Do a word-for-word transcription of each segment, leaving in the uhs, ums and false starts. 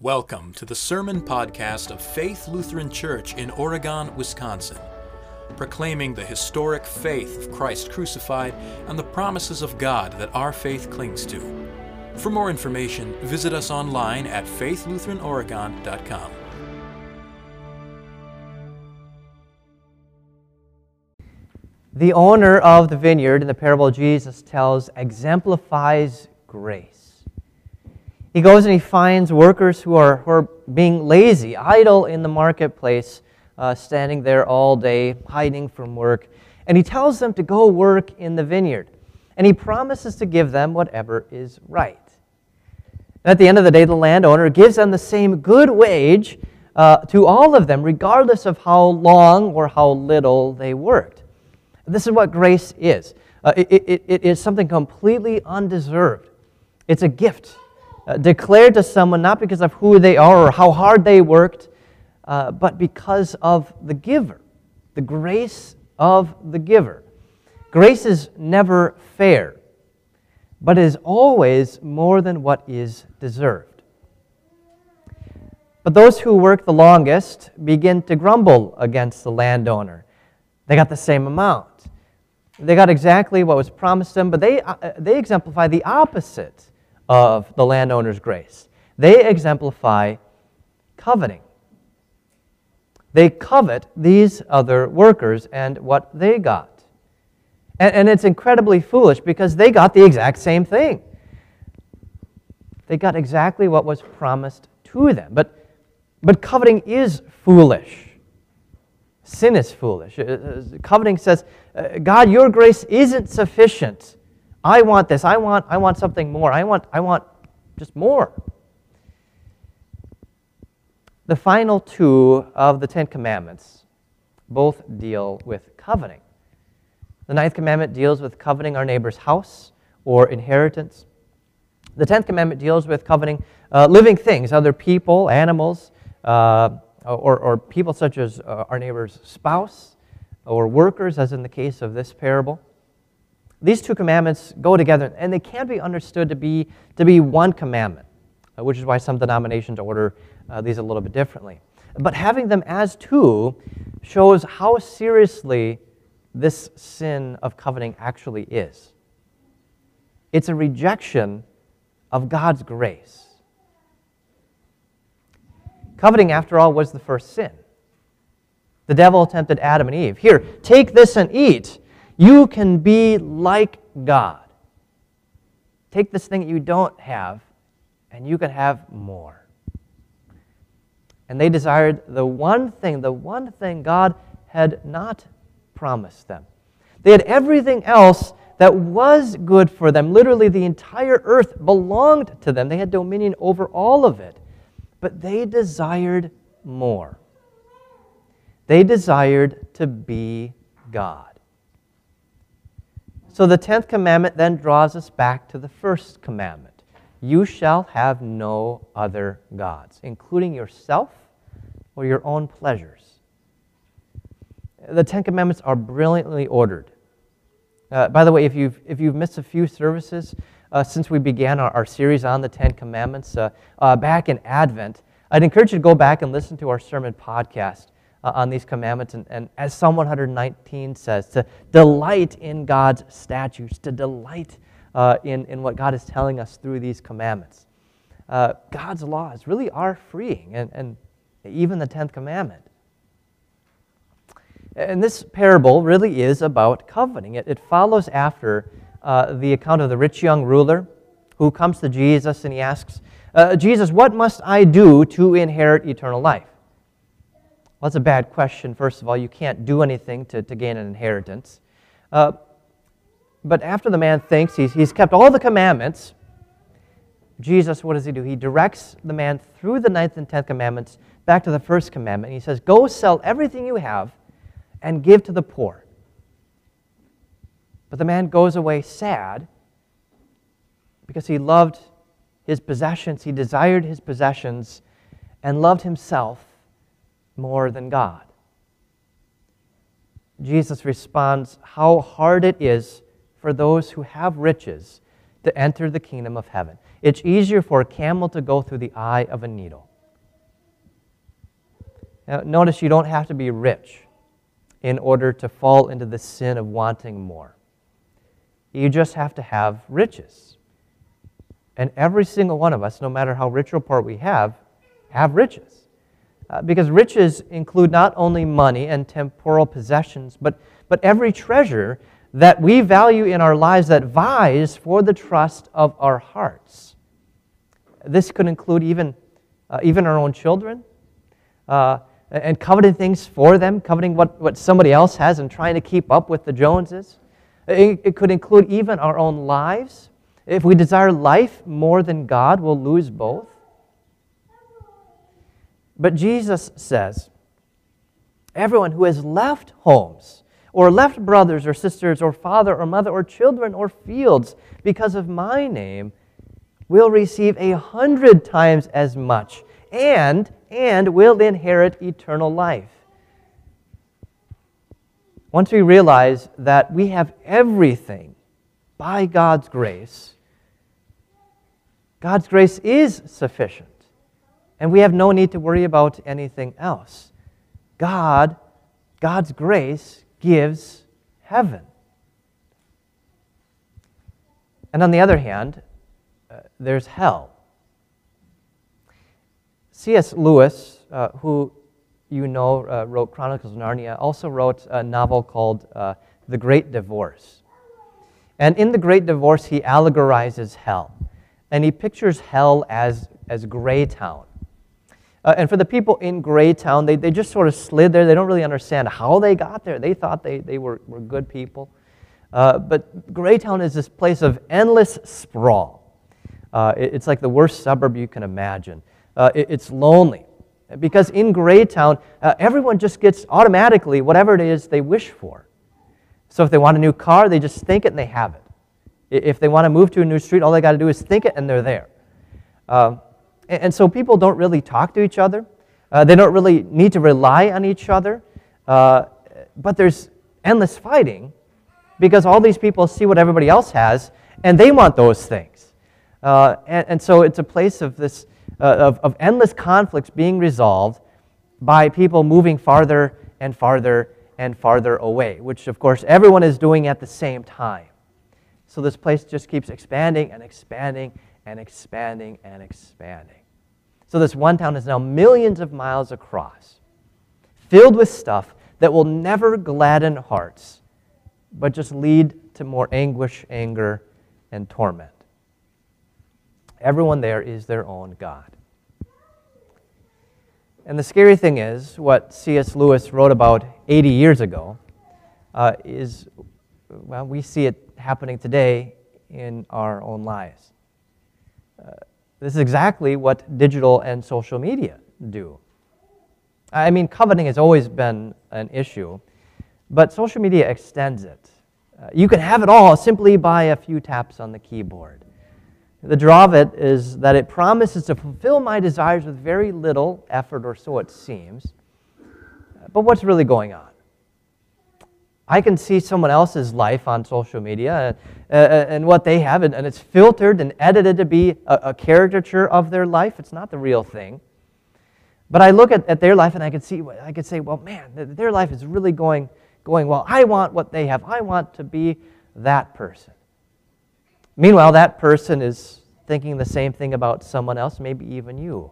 Welcome to the sermon podcast of Faith Lutheran Church in Oregon, Wisconsin, proclaiming the historic faith of Christ crucified and the promises of God that our faith clings to. For more information, visit us online at faith lutheran oregon dot com. The owner of the vineyard in the parable Jesus tells exemplifies grace. He goes and he finds workers who are, who are being lazy, idle in the marketplace, uh, standing there all day, hiding from work. And he tells them to go work in the vineyard. And he promises to give them whatever is right. And at the end of the day, the landowner gives them the same good wage uh, to all of them, regardless of how long or how little they worked. This is what grace is. Uh, it, it, it is something completely undeserved. It's a gift. Uh, declared to someone not because of who they are or how hard they worked, uh, but because of the giver, the grace of the giver. Grace is never fair, but is always more than what is deserved. But those who work the longest begin to grumble against the landowner. They got the same amount. They got exactly what was promised them, but they, uh, they exemplify the opposite of the landowner's grace. They exemplify coveting. They covet these other workers and what they got. And, and it's incredibly foolish because they got the exact same thing. They got exactly what was promised to them. But, but coveting is foolish. Sin is foolish. Coveting says, God, your grace isn't sufficient. I want this. I want I want something more. I want I want just more. The final two of the Ten Commandments both deal with coveting. The Ninth Commandment deals with coveting our neighbor's house or inheritance. The Tenth Commandment deals with coveting uh, living things, other people, animals, uh, or, or people such as uh, our neighbor's spouse or workers, as in the case of this parable. These two commandments go together, and they can be understood to be, to be one commandment, which is why some denominations order uh, these a little bit differently. But having them as two shows how seriously this sin of coveting actually is. It's a rejection of God's grace. Coveting, after all, was the first sin. The devil tempted Adam and Eve. Here, take this and eat. You can be like God. Take this thing that you don't have, and you can have more. And they desired the one thing, the one thing God had not promised them. They had everything else that was good for them. Literally, the entire earth belonged to them. They had dominion over all of it. But they desired more. They desired to be God. So the tenth commandment then draws us back to the first commandment. You shall have no other gods, including yourself or your own pleasures. The Ten Commandments are brilliantly ordered. Uh, by the way, if you've, if you've missed a few services uh, since we began our, our series on the Ten Commandments uh, uh, back in Advent, I'd encourage you to go back and listen to our sermon podcast Uh, on these commandments, and, and as Psalm one hundred nineteen says, to delight in God's statutes, to delight uh, in, in what God is telling us through these commandments. Uh, God's laws really are freeing, and, and even the tenth commandment. And this parable really is about coveting. It, it follows after uh, the account of the rich young ruler who comes to Jesus and he asks, uh, Jesus, what must I do to inherit eternal life? Well, that's a bad question. First of all, you can't do anything to, to gain an inheritance. Uh, but after the man thinks he's, he's kept all the commandments, Jesus, what does he do? He directs the man through the ninth and tenth commandments back to the first commandment. He says, go sell everything you have and give to the poor. But the man goes away sad because he loved his possessions, he desired his possessions, and loved himself more than God. Jesus responds how hard it is for those who have riches to enter the kingdom of heaven. It's easier for a camel to go through the eye of a needle. Now, notice you don't have to be rich in order to fall into the sin of wanting more. You just have to have riches. And every single one of us, no matter how rich or poor we have, have riches. Uh, because riches include not only money and temporal possessions, but, but every treasure that we value in our lives that vies for the trust of our hearts. This could include even, uh, even our own children, uh, and coveting things for them, coveting what, what somebody else has and trying to keep up with the Joneses. It, it could include even our own lives. If we desire life more than God, we'll lose both. But Jesus says, everyone who has left homes, or left brothers or sisters or father or mother or children or fields because of my name will receive a hundred times as much and, and will inherit eternal life. Once we realize that we have everything by God's grace, God's grace is sufficient, and we have no need to worry about anything else. God, God's grace gives heaven. And on the other hand, uh, there's hell. C S Lewis, uh, who you know uh, wrote Chronicles of Narnia, also wrote a novel called uh, The Great Divorce. And in The Great Divorce, he allegorizes hell. And he pictures hell as, as Greytown. Uh, and for the people in Greytown, they, they just sort of slid there. They don't really understand how they got there. They thought they, they were, were good people. Uh, but Greytown is this place of endless sprawl. Uh, it, it's like the worst suburb you can imagine. Uh, it, it's lonely. Because in Greytown, uh, everyone just gets automatically whatever it is they wish for. So if they want a new car, they just think it and they have it. If they want to move to a new street, all they got to do is think it and they're there. Uh, And so people don't really talk to each other. Uh, they don't really need to rely on each other. Uh, but there's endless fighting because all these people see what everybody else has and they want those things. Uh, and, and so it's a place of this uh, of, of endless conflicts being resolved by people moving farther and farther and farther away, which of course everyone is doing at the same time. So this place just keeps expanding and expanding and expanding and expanding. So this one town is now millions of miles across, filled with stuff that will never gladden hearts, but just lead to more anguish, anger, and torment. Everyone there is their own God. And the scary thing is, what C S Lewis wrote about eighty years ago uh, is, well, we see it happening today in our own lives. Uh, this is exactly what digital and social media do. I mean, coveting has always been an issue, but social media extends it. Uh, you can have it all simply by a few taps on the keyboard. The draw of it is that it promises to fulfill my desires with very little effort, or so it seems. But what's really going on? I can see someone else's life on social media uh, uh, and what they have, and, and it's filtered and edited to be a, a caricature of their life. It's not the real thing. But I look at, at their life and I can see, I can say, well, man, th- their life is really going, going well. I want what they have. I want to be that person. Meanwhile, that person is thinking the same thing about someone else, maybe even you.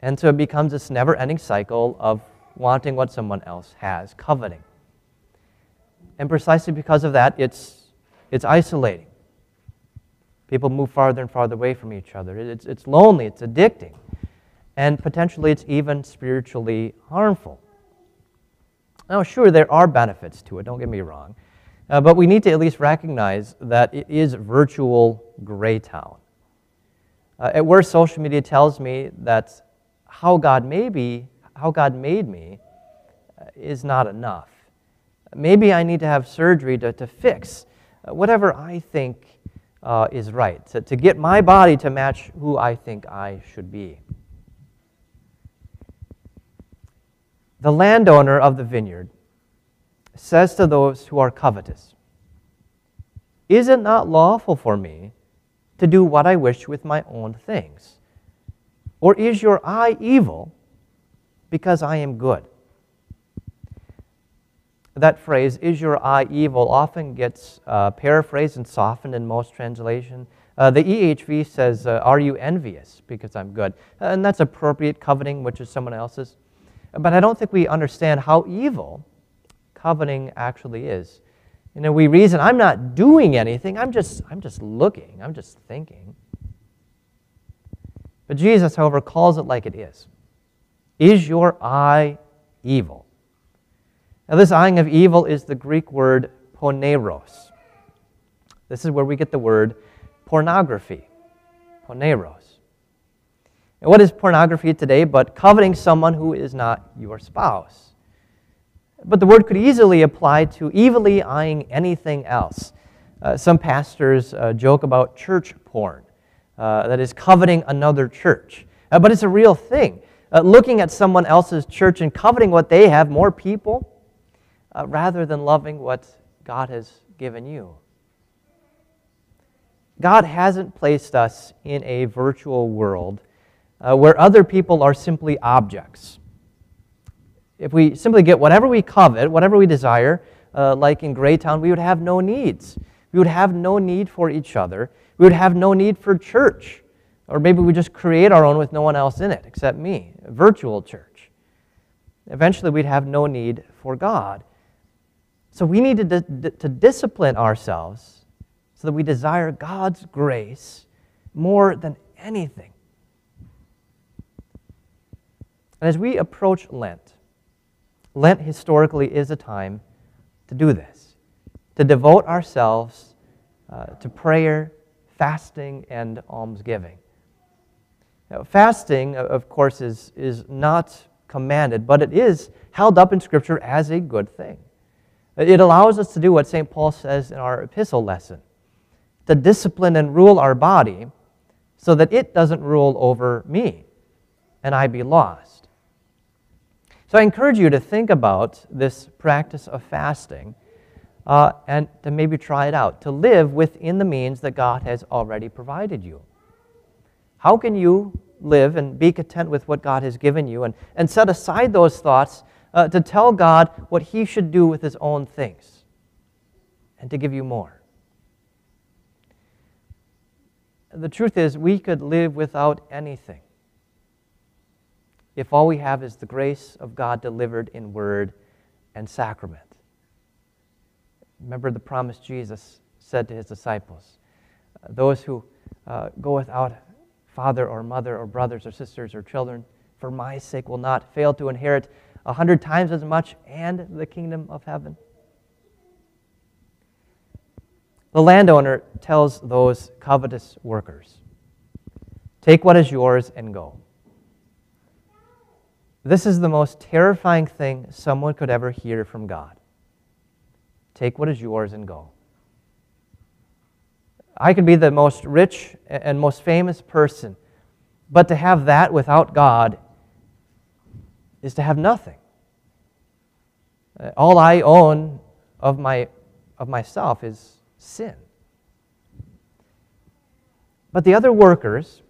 And so it becomes this never-ending cycle of wanting what someone else has, coveting. And precisely because of that, it's, it's isolating. People move farther and farther away from each other. It's, it's lonely, it's addicting, and potentially it's even spiritually harmful. Now, sure, there are benefits to it, don't get me wrong, uh, but we need to at least recognize that it is virtual Greytown. Uh, at worst, social media tells me that how God may be, how God made me, uh, is not enough. Maybe I need to have surgery to, to fix whatever I think uh, is right, to, to get my body to match who I think I should be. The landowner of the vineyard says to those who are covetous, Is it not lawful for me to do what I wish with my own things? Or is your eye evil because I am good? That phrase, is your eye evil, often gets uh, paraphrased and softened in most translations. Uh, the E H V says, uh, are you envious because I'm good? And that's appropriate coveting, which is someone else's. But I don't think we understand how evil coveting actually is. You know, we reason, I'm not doing anything, I'm just, I'm just looking, I'm just thinking. But Jesus, however, calls it like it is. Is your eye evil? Now, this eyeing of evil is the Greek word poneros. This is where we get the word pornography, poneros. And what is pornography today but coveting someone who is not your spouse? But the word could easily apply to evilly eyeing anything else. Uh, some pastors uh, joke about church porn, uh, that is coveting another church. Uh, but it's a real thing. Uh, looking at someone else's church and coveting what they have, more people, Uh, rather than loving what God has given you. God hasn't placed us in a virtual world uh, where other people are simply objects. If we simply get whatever we covet, whatever we desire, uh, like in Greytown, we would have no needs. We would have no need for each other. We would have no need for church. Or maybe we just create our own with no one else in it except me, a virtual church. Eventually, we'd have no need for God. So we need to, di to discipline ourselves so that we desire God's grace more than anything. And as we approach Lent, Lent historically is a time to do this, to devote ourselves uh, to prayer, fasting, and almsgiving. Now, fasting, of course, is, is not commanded, but it is held up in Scripture as a good thing. It allows us to do what Saint Paul says in our epistle lesson, to discipline and rule our body so that it doesn't rule over me and I be lost. So I encourage you to think about this practice of fasting uh, and to maybe try it out, to live within the means that God has already provided you. How can you live and be content with what God has given you and, and set aside those thoughts uh, to tell God what he should do with his own things and to give you more? The truth is, we could live without anything if all we have is the grace of God delivered in word and sacrament. Remember the promise Jesus said to his disciples, those who uh, go without father or mother or brothers or sisters or children, for my sake will not fail to inherit a hundred times as much and the kingdom of heaven. The landowner tells those covetous workers, take what is yours and go. This is the most terrifying thing someone could ever hear from God. Take what is yours and go. I could be the most rich and most famous person, but to have that without God is to have nothing. All I own of, my, of myself is sin. But the other workers,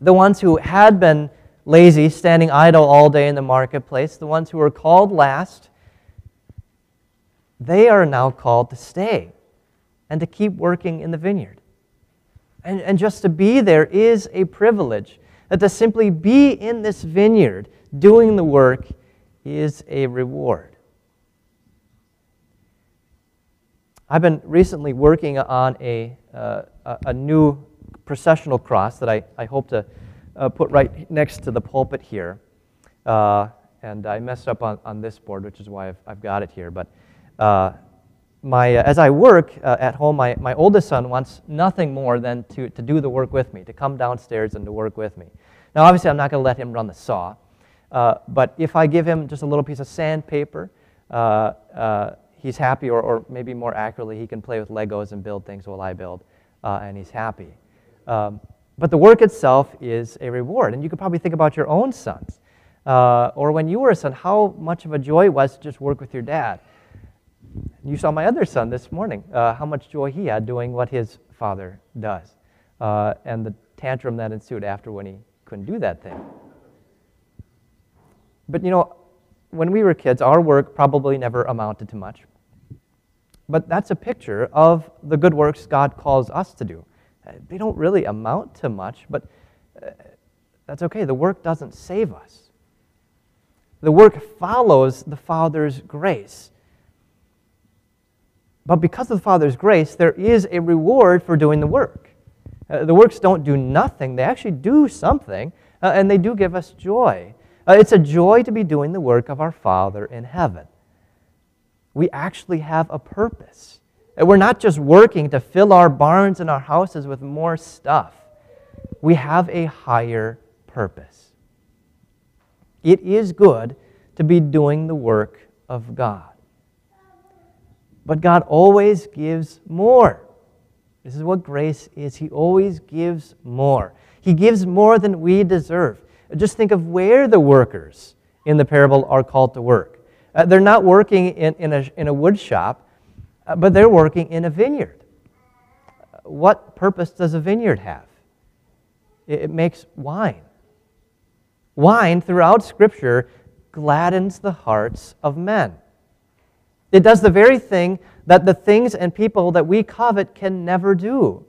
the ones who had been lazy, standing idle all day in the marketplace, the ones who were called last, they are now called to stay and to keep working in the vineyard. And, and just to be there is a privilege. That to simply be in this vineyard doing the work is a reward. I've been recently working on a, uh, a new processional cross that I, I hope to uh, put right next to the pulpit here. Uh, and I messed up on, on this board, which is why I've, I've got it here. But uh, My, uh, as I work uh, at home, my, my oldest son wants nothing more than to, to do the work with me, to come downstairs and to work with me. Now, obviously, I'm not going to let him run the saw, uh, but if I give him just a little piece of sandpaper, uh, uh, he's happy, or, or maybe more accurately, he can play with Legos and build things while I build, uh, and he's happy. Um, but the work itself is a reward, and you could probably think about your own sons, uh, or when you were a son, how much of a joy it was to just work with your dad. You saw my other son this morning, uh, how much joy he had doing what his father does, uh, and the tantrum that ensued after when he couldn't do that thing. But you know, when we were kids, our work probably never amounted to much. But that's a picture of the good works God calls us to do. They don't really amount to much, but uh, that's okay. The work doesn't save us. The work follows the Father's grace. But because of the Father's grace, there is a reward for doing the work. Uh, the works don't do nothing. They actually do something, uh, and they do give us joy. Uh, it's a joy to be doing the work of our Father in heaven. We actually have a purpose. We're not just working to fill our barns and our houses with more stuff. We have a higher purpose. It is good to be doing the work of God. But God always gives more. This is what grace is. He always gives more. He gives more than we deserve. Just think of where the workers in the parable are called to work. Uh, they're not working in, in, a, in a wood shop, uh, but they're working in a vineyard. What purpose does a vineyard have? It, it makes wine. Wine, throughout Scripture, gladdens the hearts of men. It does the very thing that the things and people that we covet can never do.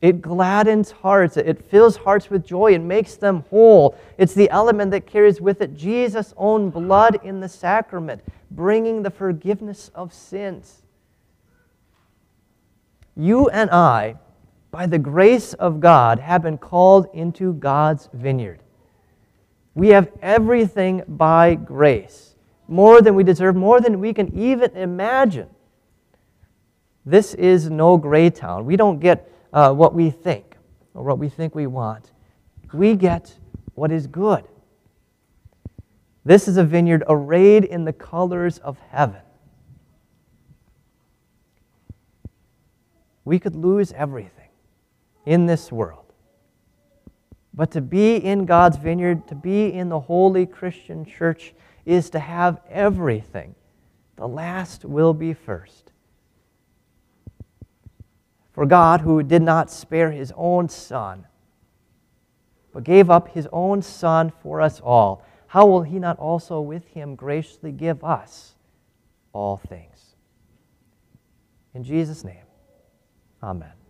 It gladdens hearts. It fills hearts with joy and makes them whole. It's the element that carries with it Jesus' own blood in the sacrament, bringing the forgiveness of sins. You and I, by the grace of God, have been called into God's vineyard. We have everything by grace. More than we deserve, more than we can even imagine. This is no gray town. We don't get uh, what we think or what we think we want. We get what is good. This is a vineyard arrayed in the colors of heaven. We could lose everything in this world. But to be in God's vineyard, to be in the holy Christian church, is to have everything. The last will be first. For God, who did not spare his own Son, but gave up his own Son for us all, how will he not also with him graciously give us all things? In Jesus' name, amen.